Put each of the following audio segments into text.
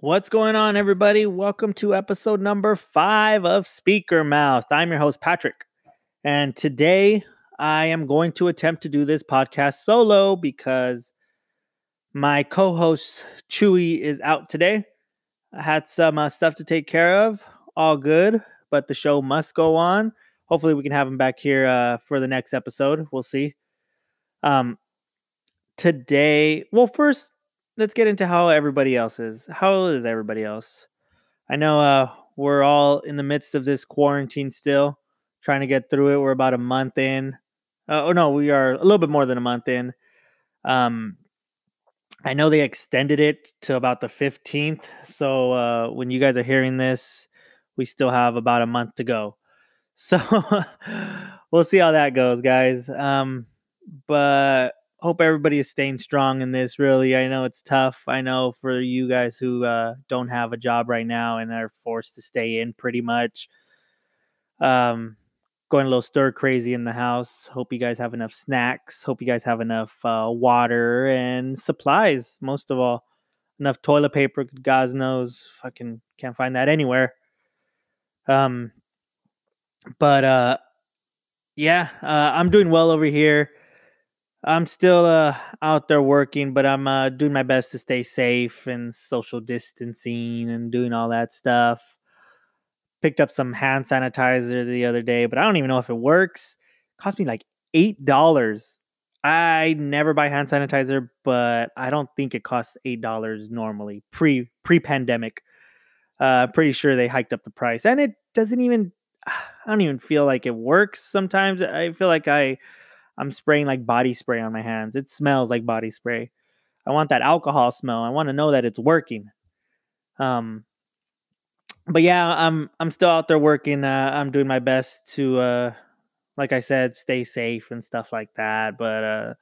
What's going on, everybody? Welcome to episode number 5 of Speaker Mouth. I'm your host, Patrick. And today I am going to attempt to do this podcast solo because my co-host, Chewy, is out today. I had some stuff to take care of. All good, but the show must go on. Hopefully we can have him back here for the next episode. We'll see. Today, well, first, let's get into how everybody else is. How is everybody else? I know we're all in the midst of this quarantine still, trying to get through it. We're about a month in. We are a little bit more than a month in. I know they extended it to about the 15th. So when you guys are hearing this, we still have about a month to go. So we'll see how that goes, guys. But hope everybody is staying strong in this, really. I know it's tough. I know for you guys who don't have a job right now and are forced to stay in pretty much. Going a little stir crazy in the house. Hope you guys have enough snacks. Hope you guys have enough water and supplies, most of all. Enough toilet paper, God knows. Fucking can't find that anywhere. But I'm doing well over here. I'm still out there working, but I'm doing my best to stay safe and social distancing and doing all that stuff. Picked up some hand sanitizer the other day, but I don't even know if it works. It cost me like $8. I never buy hand sanitizer, but I don't think it costs $8 normally pre-pandemic. Pretty sure they hiked up the price, and it doesn't even... I don't even feel like it works sometimes. I feel like I'm spraying like body spray on my hands. It smells like body spray. I want that alcohol smell. I want to know that it's working. But yeah, I'm still out there working. I'm doing my best to, like I said, stay safe and stuff like that. But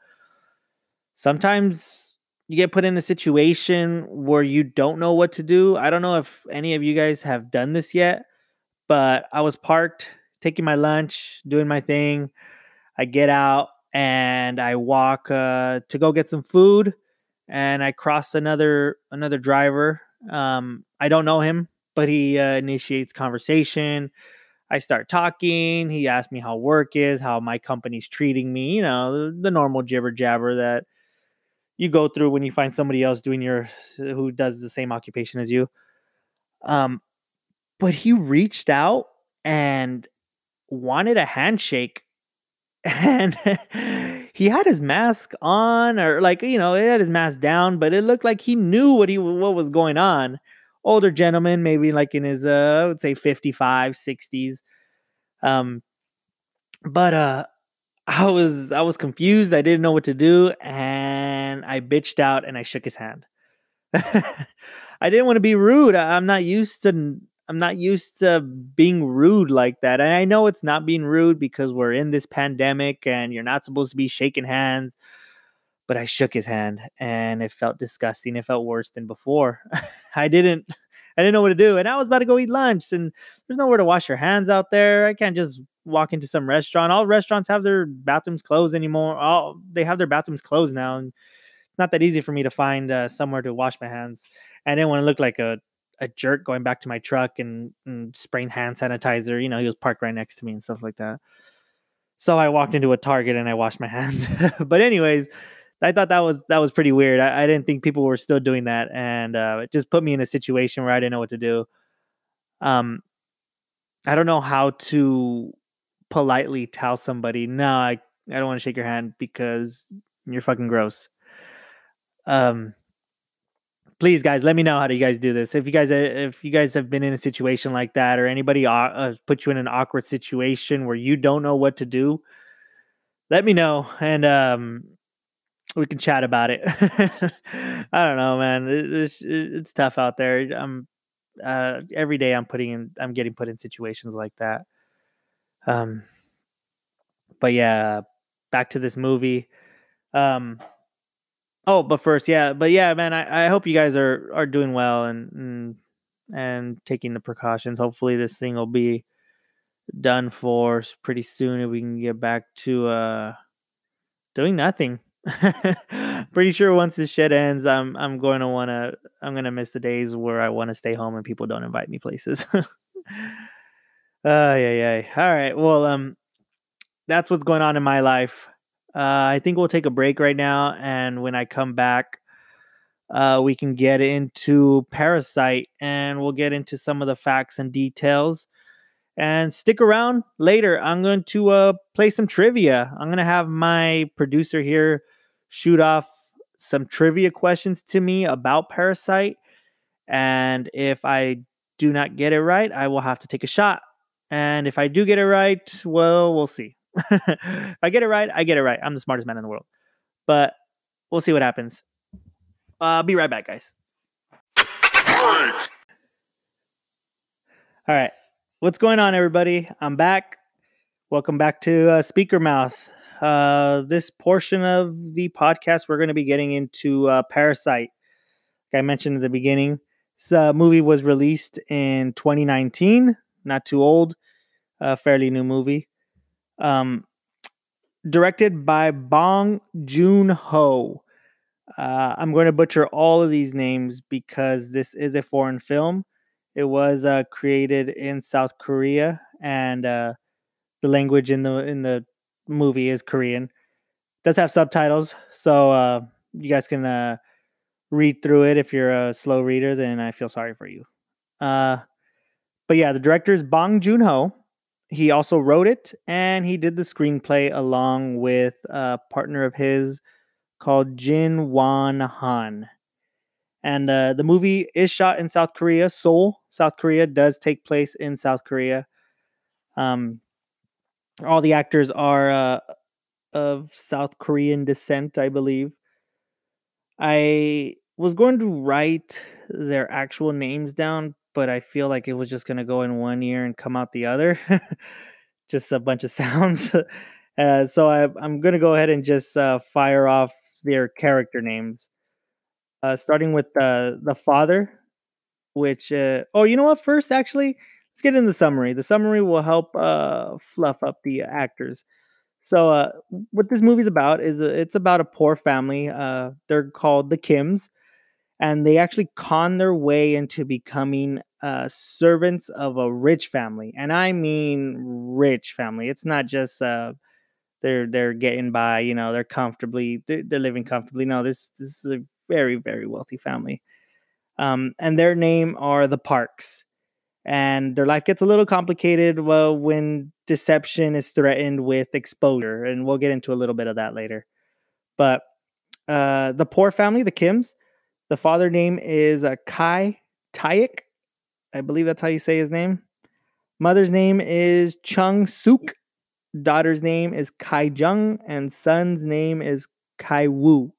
sometimes you get put in a situation where you don't know what to do. I don't know if any of you guys have done this yet, but I was parked, taking my lunch, doing my thing. I get out and I walk to go get some food, and I cross another driver. I don't know him, but he initiates conversation. I start talking. He asks me how work is, how my company's treating me, you know, the normal jibber jabber that you go through when you find somebody else who does the same occupation as you. But he reached out and wanted a handshake. And he had his mask on, or like, you know, he had his mask down, but it looked like he knew what was going on. Older gentleman, maybe like in his, I would say 55, 60s. But I was confused. I didn't know what to do. And I bitched out and I shook his hand. I didn't want to be rude. I'm not used to being rude like that. And I know it's not being rude because we're in this pandemic and you're not supposed to be shaking hands. But I shook his hand and it felt disgusting. It felt worse than before. I didn't know what to do. And I was about to go eat lunch, and there's nowhere to wash your hands out there. I can't just walk into some restaurant. All restaurants have their bathrooms closed anymore. They have their bathrooms closed now. And it's not that easy for me to find somewhere to wash my hands. I didn't want to look like a jerk going back to my truck and spraying hand sanitizer. You know, he was parked right next to me and stuff like that. So I walked into a Target and I washed my hands. But anyways, I thought that was pretty weird. I didn't think people were still doing that. And it just put me in a situation where I didn't know what to do. I don't know how to politely tell somebody, no, I don't want to shake your hand because you're fucking gross. Please, guys, let me know how do you guys do this. If you guys have been in a situation like that, or anybody put you in an awkward situation where you don't know what to do, let me know, and we can chat about it. I don't know, man. It's tough out there. Every day I'm getting put in situations like that. But yeah, back to this movie. Oh, but first, yeah. But yeah, man, I hope you guys are doing well and taking the precautions. Hopefully this thing will be done for pretty soon if we can get back to doing nothing. Pretty sure once this shit ends, I'm gonna miss the days where I want to stay home and people don't invite me places. Yeah. All right. Well, that's what's going on in my life. I think we'll take a break right now, and when I come back, we can get into Parasite, and we'll get into some of the facts and details. And stick around later. I'm going to play some trivia. I'm going to have my producer here shoot off some trivia questions to me about Parasite. And if I do not get it right, I will have to take a shot. And if I do get it right, well, we'll see. If I get it right, I get it right. I'm the smartest man in the world. But we'll see what happens. Be right back, guys. All right. What's going on, everybody? I'm back. Welcome back to Speaker Mouth. This portion of the podcast, we're going to be getting into Parasite. Like I mentioned at the beginning, this movie was released in 2019. Not too old. Fairly new movie. Directed by Bong Joon-ho. I'm going to butcher all of these names because this is a foreign film. It was created in South Korea, and the language in the movie is Korean. It does have subtitles, so you guys can read through it. If you're a slow reader, then I feel sorry for you. But yeah, the director is Bong Joon-ho. He also wrote it, and he did the screenplay along with a partner of his called Jin Won Han. And the movie is shot in South Korea. Seoul, South Korea, does take place in South Korea. All the actors are of South Korean descent, I believe. I was going to write their actual names down, but I feel like it was just going to go in one ear and come out the other. Just a bunch of sounds. So I'm going to go ahead and just fire off their character names. Starting with the father, which... you know what? First, actually, let's get in the summary. The summary will help fluff up the actors. So what this movie's about is it's about a poor family. They're called the Kims. And they actually con their way into becoming servants of a rich family. And I mean rich family. It's not just... they're getting by, you know, they're living comfortably. No, this is a very, very wealthy family. And their name are the Parks. And their life gets a little complicated when deception is threatened with exposure. And we'll get into a little bit of that later. But the poor family, the Kims, the father name is Kai Taek. I believe that's how you say his name. Mother's name is Chung Suk. Daughter's name is Kai Jung. And son's name is Kai Woo.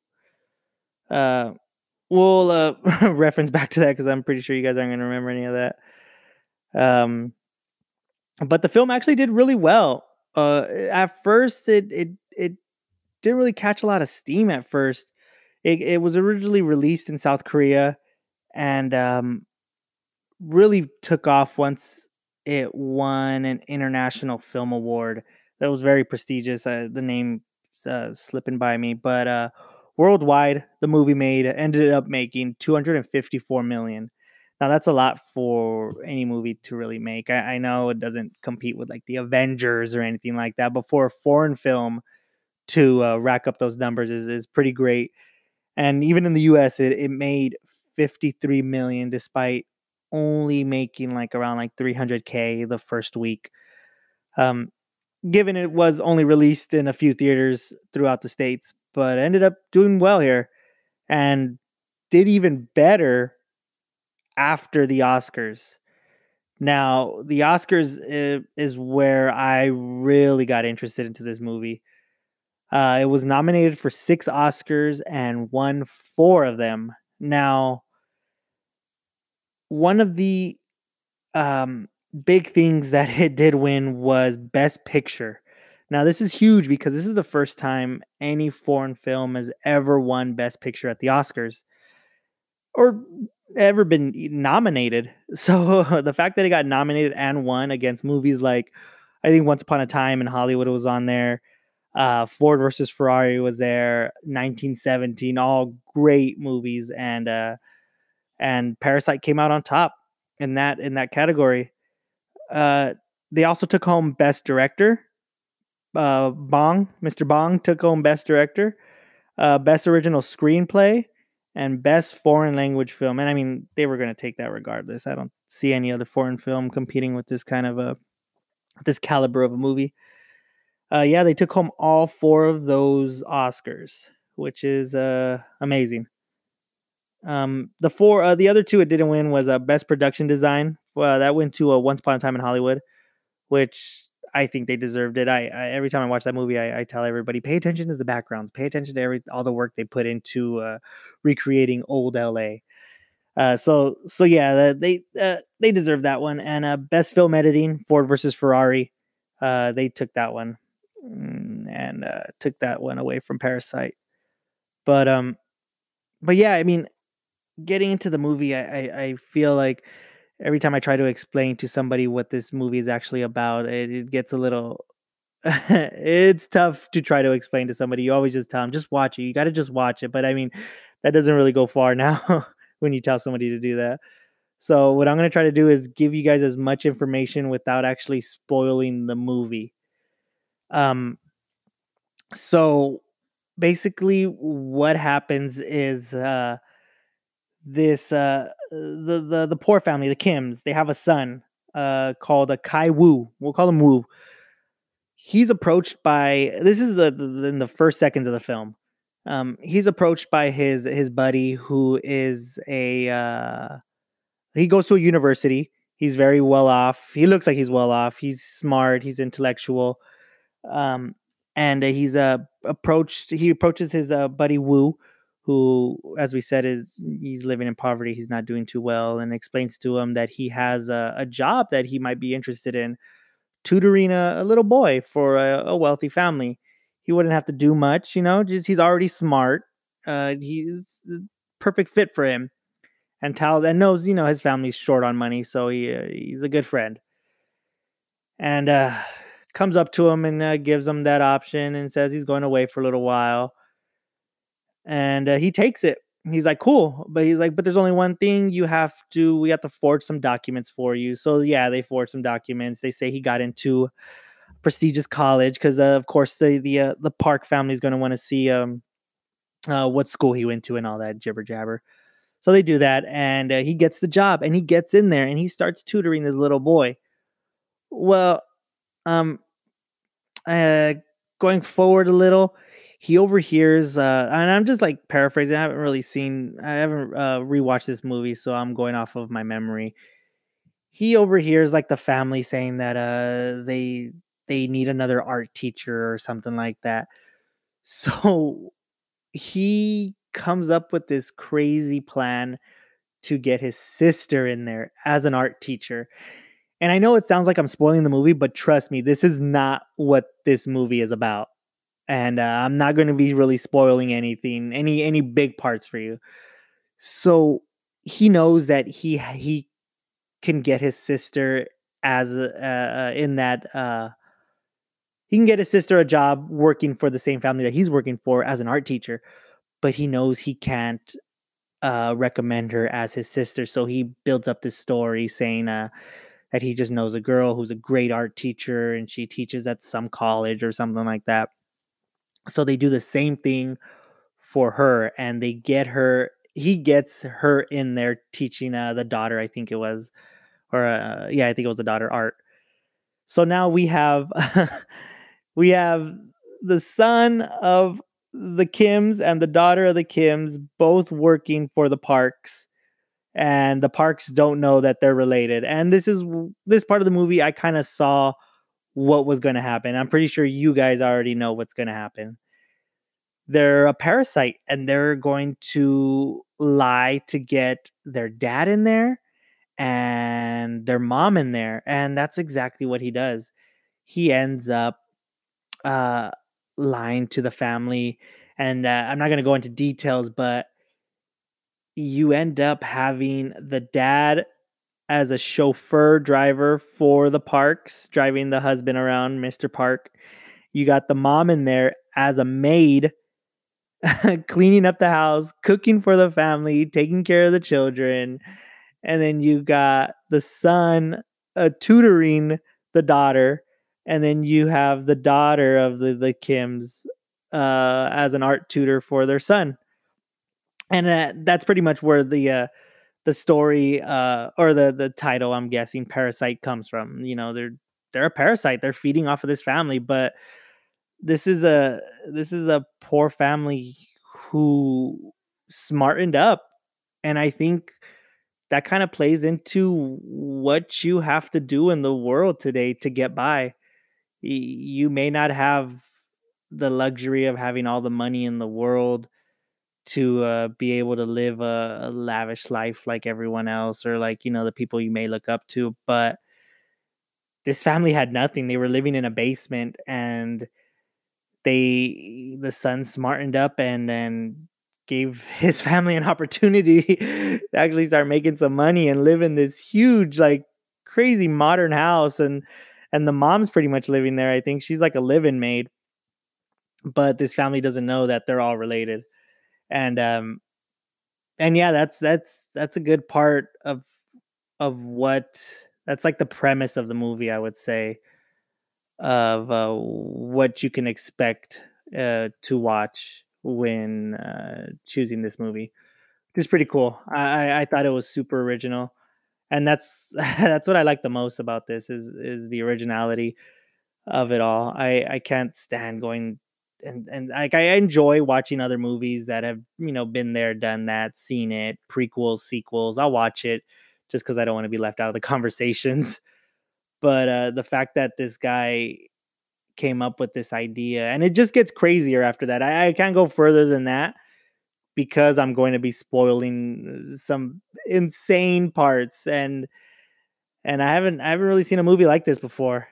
We'll reference back to that because I'm pretty sure you guys aren't going to remember any of that. But the film actually did really well. At first, it didn't really catch a lot of steam at first. It was originally released in South Korea and really took off once it won an international film award that was very prestigious. The name's slipping by me, but... worldwide, the movie ended up making $254 million. Now, that's a lot for any movie to really make. I know it doesn't compete with like the Avengers or anything like that, but for a foreign film to rack up those numbers is pretty great. And even in the U.S., it made $53 million despite only making like around like $300K the first week. Given it was only released in a few theaters throughout the States, but ended up doing well here and did even better after the Oscars. Now, the Oscars is where I really got interested into this movie. It was nominated for 6 Oscars and won 4 of them. Now, one of the big things that it did win was Best Picture. Now, this is huge because this is the first time any foreign film has ever won Best Picture at the Oscars or ever been nominated. So the fact that it got nominated and won against movies like I think Once Upon a Time in Hollywood was on there. Ford versus Ferrari was there. 1917, all great movies, and Parasite came out on top in that category. They also took home Best Director. Mr. Bong took home Best Director, Best Original Screenplay, and Best Foreign Language Film. And I mean, they were going to take that regardless. I don't see any other foreign film competing with this caliber of a movie. Yeah, they took home all four of those Oscars, which is amazing. The other two it didn't win was Best Production Design. Well, that went to Once Upon a Time in Hollywood, which I think they deserved it. I every time I watch that movie, I tell everybody, pay attention to the backgrounds, pay attention to all the work they put into recreating old LA. So yeah, they deserve that one. And Best Film Editing, Ford versus Ferrari, they took that one and took that one away from Parasite. But yeah, I mean, getting into the movie, I feel like every time I try to explain to somebody what this movie is actually about, it gets a little... it's tough to try to explain to somebody. You always just tell them, just watch it. You got to just watch it. But I mean, that doesn't really go far now when you tell somebody to do that. So what I'm going to try to do is give you guys as much information without actually spoiling the movie. So basically what happens is the poor family, the Kims, they have a son called a Kai Woo. We'll call him Woo. He's approached by... this is in the first seconds of the film. He's approached by his buddy who is a... he goes to a university. He's very well off. He looks like he's well off. He's smart. He's intellectual. And he's approached... he approaches his buddy Woo, who, as we said, he's living in poverty. He's not doing too well, and explains to him that he has a job that he might be interested in, tutoring a little boy for a wealthy family. He wouldn't have to do much, you know, just he's already smart. He's a perfect fit for him, and knows, you know, his family's short on money, so he's a good friend. And comes up to him and gives him that option and says he's going away for a little while. And he takes it. He's like, cool. But he's like, but there's only one thing we have to forge some documents for you. So yeah, they forge some documents. They say he got into prestigious college because of course the Park family is going to want to see what school he went to and all that jibber jabber. So they do that, and he gets the job, and he gets in there, and he starts tutoring this little boy. Well, going forward a little, he overhears, and I'm just like paraphrasing. I haven't rewatched this movie, so I'm going off of my memory. He overhears like the family saying that they need another art teacher or something like that. So he comes up with this crazy plan to get his sister in there as an art teacher. And I know it sounds like I'm spoiling the movie, but trust me, this is not what this movie is about. And I'm not going to be really spoiling anything, any big parts for you. So he knows that he can get his sister he can get his sister a job working for the same family that he's working for as an art teacher, but he knows he can't recommend her as his sister. So he builds up this story saying that he just knows a girl who's a great art teacher and she teaches at some college or something like that. So they do the same thing for her, and they get her. He gets her in there teaching the daughter, I think it was, or yeah, I think it was the daughter art. So now we have we have the son of the Kims and the daughter of the Kims both working for the Parks, and the Parks don't know that they're related. And this part of the movie I kind of saw what was going to happen. I'm pretty sure you guys already know what's going to happen. They're a parasite, and they're going to lie to get their dad in there and their mom in there. And that's exactly what he does. He ends up lying to the family. And I'm not going to go into details, but you end up having the dad as a chauffeur driver for the Parks, driving the husband around, Mr. Park. You got the mom in there as a maid, cleaning up the house, cooking for the family, taking care of the children. And then you got the son tutoring the daughter. And then you have the daughter of the Kims as an art tutor for their son. And that's pretty much where the story or the title, I'm guessing, Parasite comes from. You know, they're a parasite. They're feeding off of this family. But this is a poor family who smartened up. And I think that kind of plays into what you have to do in the world today to get by. You may not have the luxury of having all the money in the world to be able to live a lavish life like everyone else, or like, you know, the people you may look up to, but this family had nothing. They were living in a basement, and the son smartened up and then gave his family an opportunity to actually start making some money and live in this huge, like, crazy modern house. And the mom's pretty much living there. I think she's like a live-in maid, but this family doesn't know that they're all related. And yeah, that's a good part of what, that's like the premise of the movie, I would say, of what you can expect to watch when choosing this movie. It's pretty cool. I thought it was super original, and that's what I like the most about this is the originality of it all. I can't stand going and like, I enjoy watching other movies that have, you know, been there, done that, seen it, prequels, sequels. I'll watch it just because I don't want to be left out of the conversations. But the fact that this guy came up with this idea, and it just gets crazier after that. I can't go further than that because I'm going to be spoiling some insane parts, and I haven't really seen a movie like this before.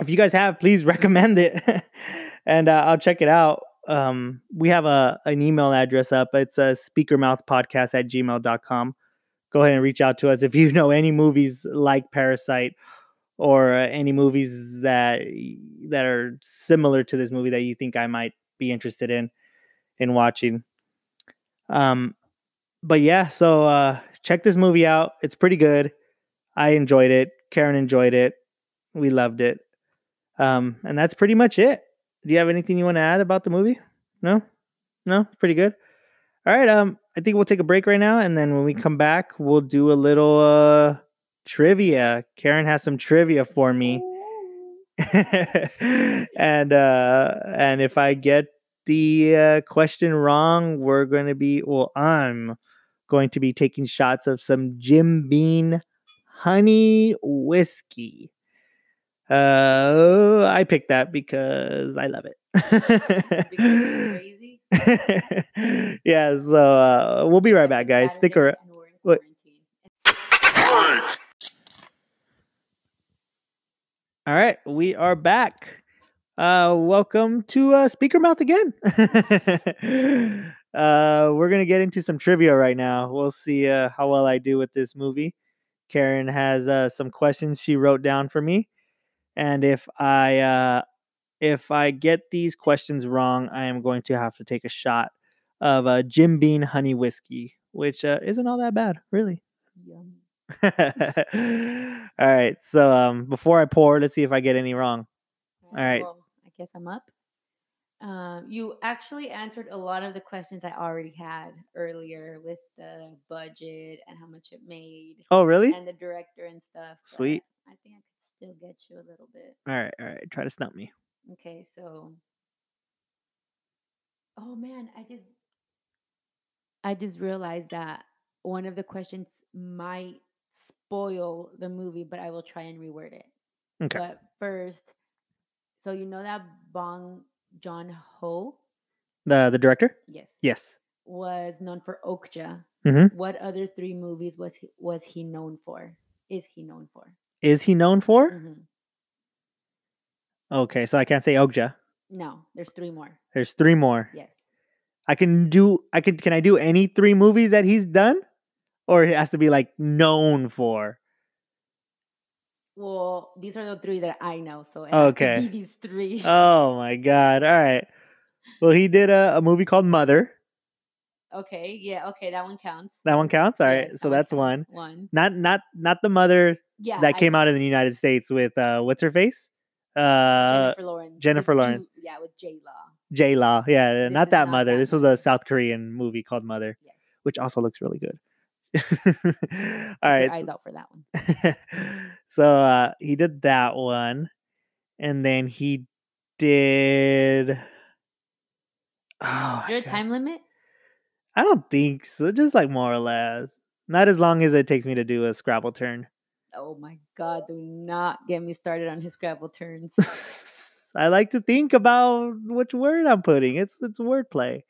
If you guys have, please recommend it, and I'll check it out. We have an email address up. It's speakermouthpodcast@gmail.com. Go ahead and reach out to us if you know any movies like Parasite, or any movies that are similar to this movie that you think I might be interested in watching. But yeah, so check this movie out. It's pretty good. I enjoyed it. Karen enjoyed it. We loved it. And that's pretty much it. Do you have anything you want to add about the movie? No, pretty good. All right. I think we'll take a break right now, and then when we come back, we'll do a little trivia. Karen has some trivia for me, and if I get the question wrong, I'm going to be taking shots of some Jim Beam honey whiskey. I picked that because I love it. Because you're crazy. Yeah, so we'll be right back, guys. Stick around. All right, we are back. Welcome to Speaker Mouth again. We're gonna get into some trivia right now. We'll see how well I do with this movie. Karen has some questions she wrote down for me. And if I get these questions wrong, I am going to have to take a shot of a Jim Beam honey whiskey, which isn't all that bad, really. Yum. All right. So before I pour, let's see if I get any wrong. All right. Well, I guess I'm up. You actually answered a lot of the questions I already had earlier with the budget and how much it made. Oh, really? And the director and stuff. Sweet. I think I could still get you a little bit. All right. Try to stump me. Okay, so. Oh man, I just realized that one of the questions might spoil the movie, but I will try and reword it. Okay. But first, so you know that Bong Joon-ho, the director? Yes. Was known for Okja. Mm-hmm. What other three movies was he known for? Is he known for? Mm-hmm. Okay, so I can't say Okja. No, there's three more. Yes. Can I do any three movies that he's done? or it has to be like known for? Well, these are the three that I know, so it has to be these three. Oh my god! All right. Well, he did a movie called Mother. Okay. Yeah. Okay. That one counts. That one counts. All right. Yes, so that's one. One. Not the Mother that came out in the United States with what's her face? Jennifer Lawrence. Yeah, with J-Law. Yeah, this not that not Mother. That. This was a South Korean movie called Mother, yes, which also looks really good. All right. Eyes out for that one. So he did that one, and then he did. Oh, is there a time limit? I don't think so. Just like more or less. Not as long as it takes me to do a Scrabble turn. Oh my god, do not get me started on his Scrabble turns. I like to think about which word I'm putting. It's wordplay.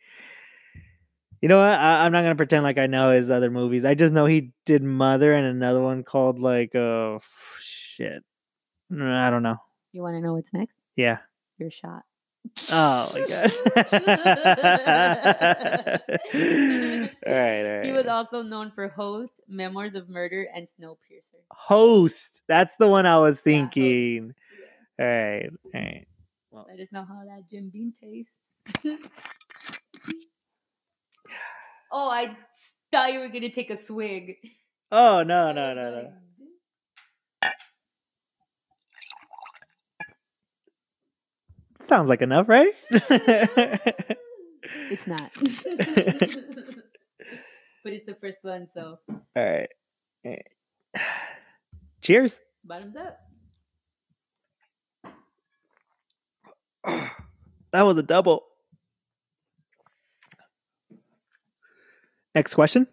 You know what? I'm not going to pretend like I know his other movies. I just know he did Mother and another one called like, oh, shit. I don't know. You want to know what's next? Yeah. Your shot. Oh my god! All right. He was also known for Host, Memoirs of Murder, and Snowpiercer. Host, that's the one I was thinking. Yeah, all right. Well, let us know how that Jim Beam tastes. Oh, I thought you were gonna take a swig. Oh no. Sounds like enough, right? It's not. But it's the first one, so. All right. Cheers. Bottoms up. That was a double. Next question.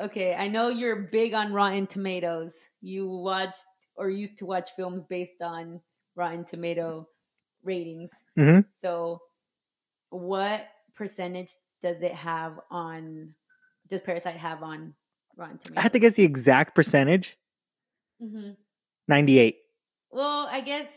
Okay, I know you're big on Rotten Tomatoes. You watched or used to watch films based on Rotten Tomato ratings. Mm-hmm. So what percentage does it have on, does Parasite have on Rotten Tomatoes? I have to guess the exact percentage. Mm-hmm. 98. Well, I guess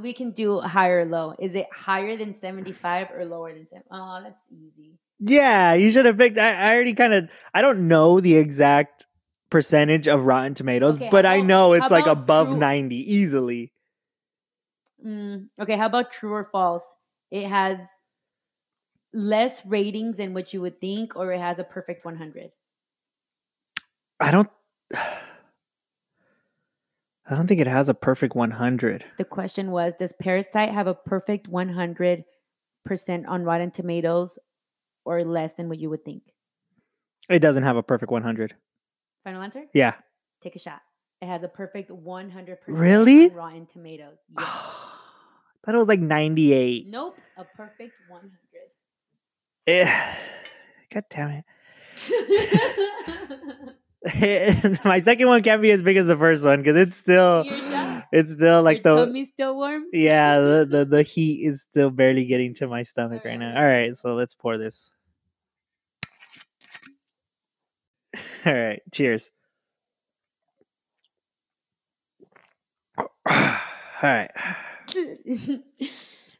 we can do higher or low. Is it higher than 75 or lower than 70? Oh, that's easy. Yeah, you should have picked. I already kind of, I don't know the exact percentage of Rotten Tomatoes, okay, but I know it's like above 90 easily. Okay, how about true or false? It has less ratings than what you would think, or it has a perfect 100. I don't think it has a perfect 100. The question was, does Parasite have a perfect 100% on Rotten Tomatoes, or less than what you would think? It doesn't have a perfect 100. Final answer? Yeah. Take a shot. It has a perfect 100%. Really? Rotten Tomatoes. Yeah. I thought it was like 98. Nope. A perfect 100. God damn it. My second one can't be as big as the first one because it's still... It's still like your tummy's still warm? Yeah, the heat is still barely getting to my stomach right now. All right, so let's pour this. All right, cheers. All right.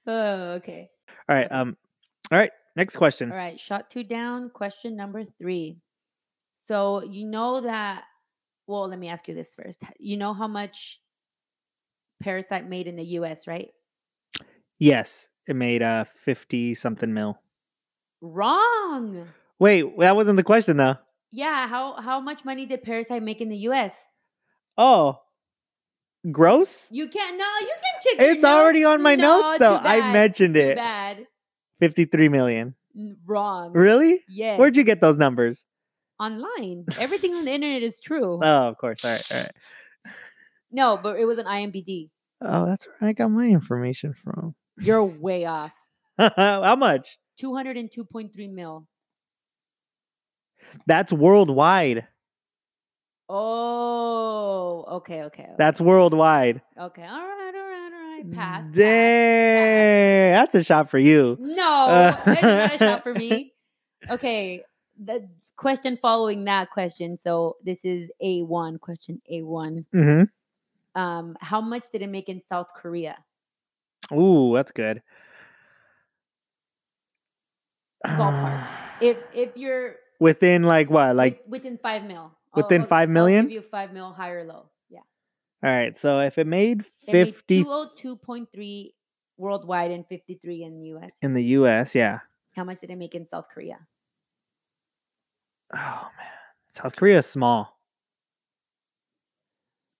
Okay. All right. All right. Next question. All right. Shot two down. Question number three. So you know that. Well, let me ask you this first. You know how much Parasite made in the U.S., right? Yes, it made 50-something mil. Wrong. Wait, that wasn't the question, though. Yeah. How much money did Parasite make in the U.S.? Oh. Gross? You can't check it. It's already on my notes, though. I mentioned it. Too bad. 53 million. Wrong. Really? Yes. Where'd you get those numbers? Online. Everything on the internet is true. Oh, of course. All right. No, but it was an IMDb. Oh, that's where I got my information from. You're way off. How much? 202.3 mil. That's worldwide. Oh, okay. That's worldwide. Okay, all right. Pass. Dang, pass. That's a shot for you. No, it's not a shot for me. Okay, the question following that question. So this is A1, question A1. Mm-hmm. How much did it make in South Korea? Ooh, that's good. Ballpark. If you're Within like what? Like within $5 million. Within $5 million? I'll give you $5 million high or low. Yeah. All right. So if it made 50 202.3 worldwide and 53 in the US. In the US, yeah. How much did it make in South Korea? Oh man. South Korea is small.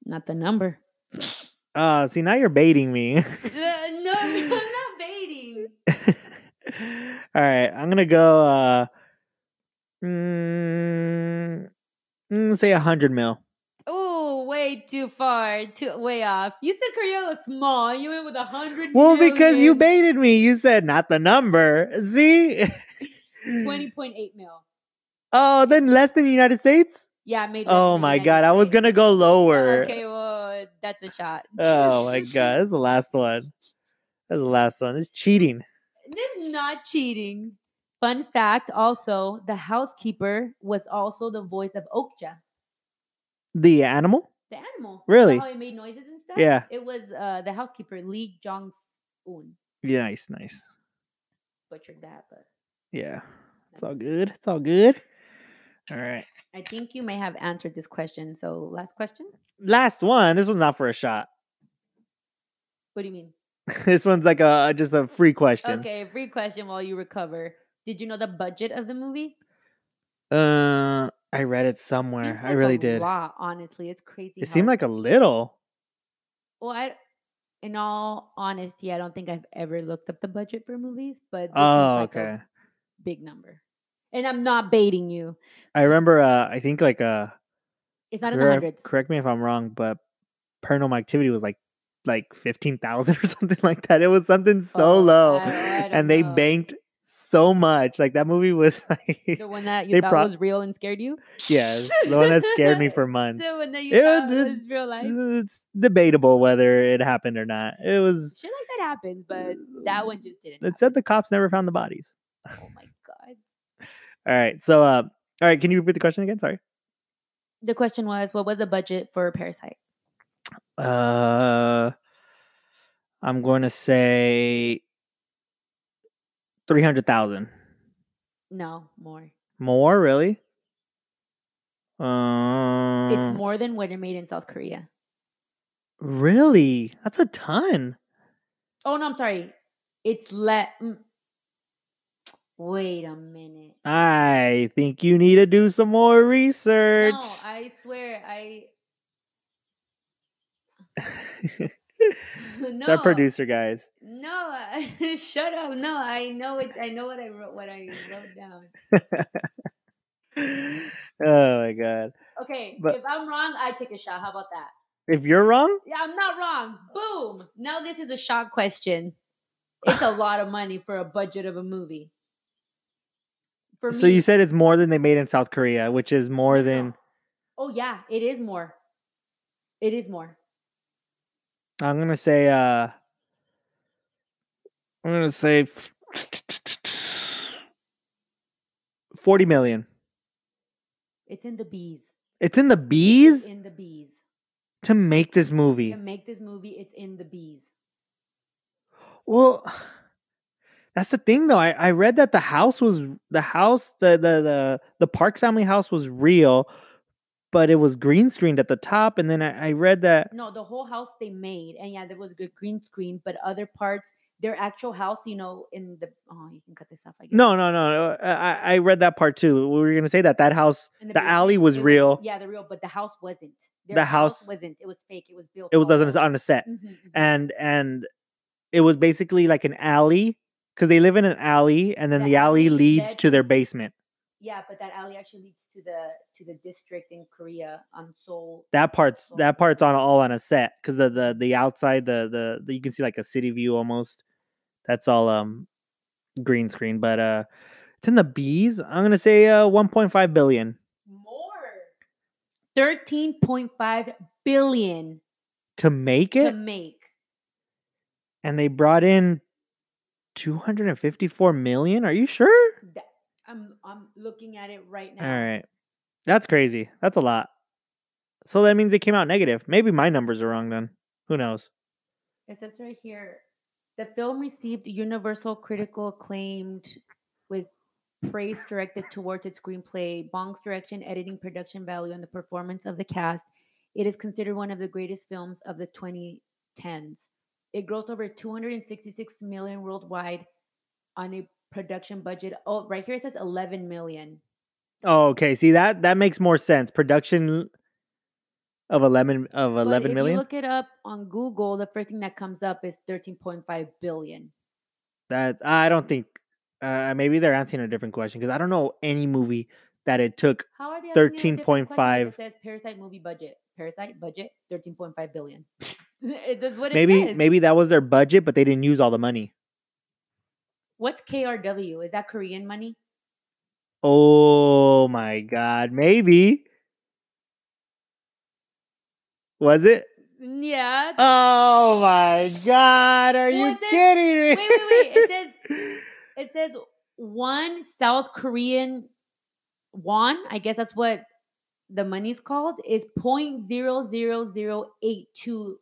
Not the number. See, now you're baiting me. No, I'm not baiting. All right, I'm going to go say 100 mil. Oh, way too far. Way off. You said Korea was small. You went with 100 mil. Well, because you baited me. You said not the number. See? 20.8 mil. Oh, then less than the United States? Yeah, maybe. Oh my God, I was gonna go lower. Okay, well, that's a shot. Oh my God, this is the last one. That's the last one. It's cheating. This is not cheating. Fun fact: also, the housekeeper was also the voice of Okja. The animal. The animal. Really? You know how it made noises and stuff. Yeah. It was the housekeeper, Lee Jong-un. Yeah, nice. Butchered that, but yeah, it's all good. It's all good. All right. I think you may have answered this question. So last question? Last one. This one's not for a shot. What do you mean? This one's like just a free question. Okay, free question while you recover. Did you know the budget of the movie? I read it somewhere. Seems like I really did. A lot, honestly. It's crazy. It seemed like a little. Well, in all honesty, I don't think I've ever looked up the budget for movies, but this seems like a big number. And I'm not baiting you. I remember, I think like it's not in the hundreds. Correct me if I'm wrong, but Paranormal Activity was like 15,000 or something like that. It was something so low, and they banked so much. Like that movie was like the one that you thought was real and scared you. Yeah, the one that scared me for months. The one that you thought was real life. It's debatable whether it happened or not. It was shit like that happens, but that one just didn't. It said the cops never found the bodies. Oh my God. All right. So, all right. Can you repeat the question again? Sorry. The question was, what was the budget for Parasite? I'm going to say 300,000. No, more. More? Really? It's more than what it made in South Korea. Really? That's a ton. Oh, no, I'm sorry. It's Wait a minute. I think you need to do some more research. No, I swear. It's our producer, guys. No, shut up. No, I know it. I know what I wrote down. Oh, my God. Okay, but if I'm wrong, I take a shot. How about that? If you're wrong? Yeah, I'm not wrong. Boom. Now this is a shot question. It's a lot of money for a budget of a movie. Me, so you said it's more than they made in South Korea, which is more than... Oh, yeah. It is more. It is more. I'm going to say... I'm going to say... 40 million. It's in the B's. It's in the B's? It's in the B's. To make this movie. To make this movie, it's in the B's. Well... That's the thing, though. I read that the Parks family house was real, but it was green screened at the top. And then I read that the whole house they made, and yeah, there was good green screen, but other parts, their actual house, in the you can cut this off. I guess. No. I read that part too. We were gonna say that house, the alley was real. Yeah, the real, but the house wasn't. The house wasn't. It was fake. It was built. It was on a set, and it was basically like an alley. Because they live in an alley, and then the alley leads to their basement. Yeah, but that alley actually leads to the district in Korea on Seoul. That part's all on a set because the outside the you can see like a city view almost. That's all green screen, but it's in the B's. I'm gonna say 1.5 billion. More. 13.5 billion to make it. And they brought in. 254 million? Are you sure? I'm looking at it right now. All right. That's crazy. That's a lot. So that means they came out negative. Maybe my numbers are wrong then. Who knows? It says right here, the film received universal critical acclaim with praise directed towards its screenplay, Bong's direction, editing, production value, and the performance of the cast. It is considered one of the greatest films of the 2010s. It grossed over $266 million worldwide on a production budget. Oh, right here it says $11 million. Oh, okay. See, that makes more sense. Production of $11 million? If you look it up on Google, the first thing that comes up is $13.5 billion. That, I don't think... maybe they're answering a different question, because I don't know any movie that it took 13.5. It says Parasite movie budget. Parasite budget $13.5 billion. That's what it says. Maybe that was their budget, but they didn't use all the money. What's KRW? Is that Korean money? Oh my God! Maybe. Was it? Yeah. Oh my God! Are you kidding me? Wait! It says one South Korean won, I guess that's what the money's called, is $0.00082.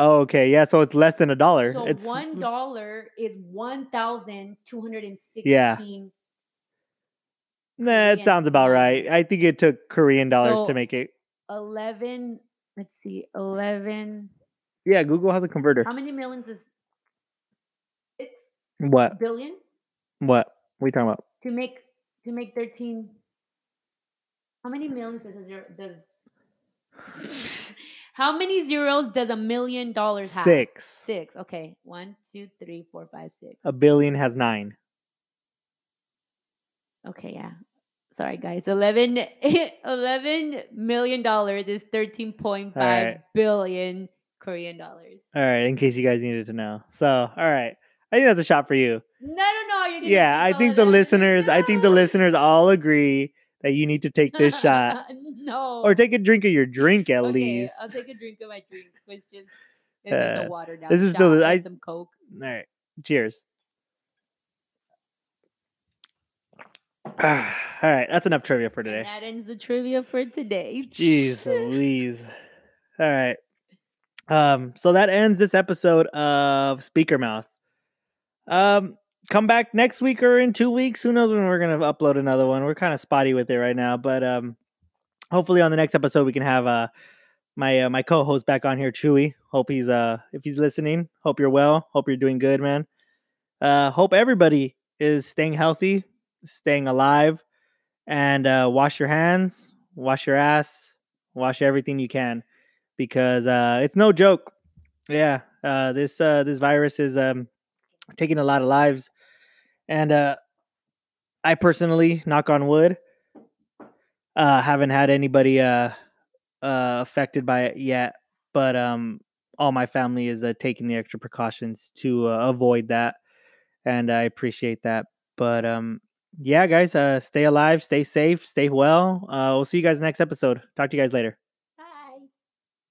Oh, okay. Yeah, so it's less than a dollar. So it's, $1 is 1,216. Yeah. Nah, it sounds about right. I think it took Korean dollars to make it. 11, let's see, 11. Yeah, Google has a converter. How many millions is... What? Billion? What are you talking about? To make 13. How many millions does a zero does? How many zeros does $1 million have? Six. Okay. 1, 2, 3, 4, 5, 6. A billion has 9. Okay. Yeah. Sorry, guys. $11 million is $13.5 billion Korean dollars. All right. In case you guys needed to know. So, all right. I think that's a shot for you. No. You're gonna I think the listeners all agree that you need to take this shot. No. Or take a drink of your drink at least. I'll take a drink of my drink, which is just a watered down. This is still some Coke. All right. Cheers. All right. That's enough trivia for today. And that ends the trivia for today. Jeez Louise. All right. So that ends this episode of Speaker Mouth. Come back next week or in 2 weeks. Who knows when we're going to upload another one. We're kind of spotty with it right now, but hopefully on the next episode we can have my co-host back on here, Chewy. Hope he's if he's listening, hope you're well, hope you're doing good, man. Hope everybody is staying healthy, staying alive, and wash your hands, wash your ass, wash everything you can, because it's no joke. Yeah, this virus is taking a lot of lives, and I personally, knock on wood, haven't had anybody affected by it yet, but all my family is taking the extra precautions to avoid that, and I appreciate that. But yeah, guys, stay alive, stay safe, stay well. We'll see you guys next episode. Talk to you guys later.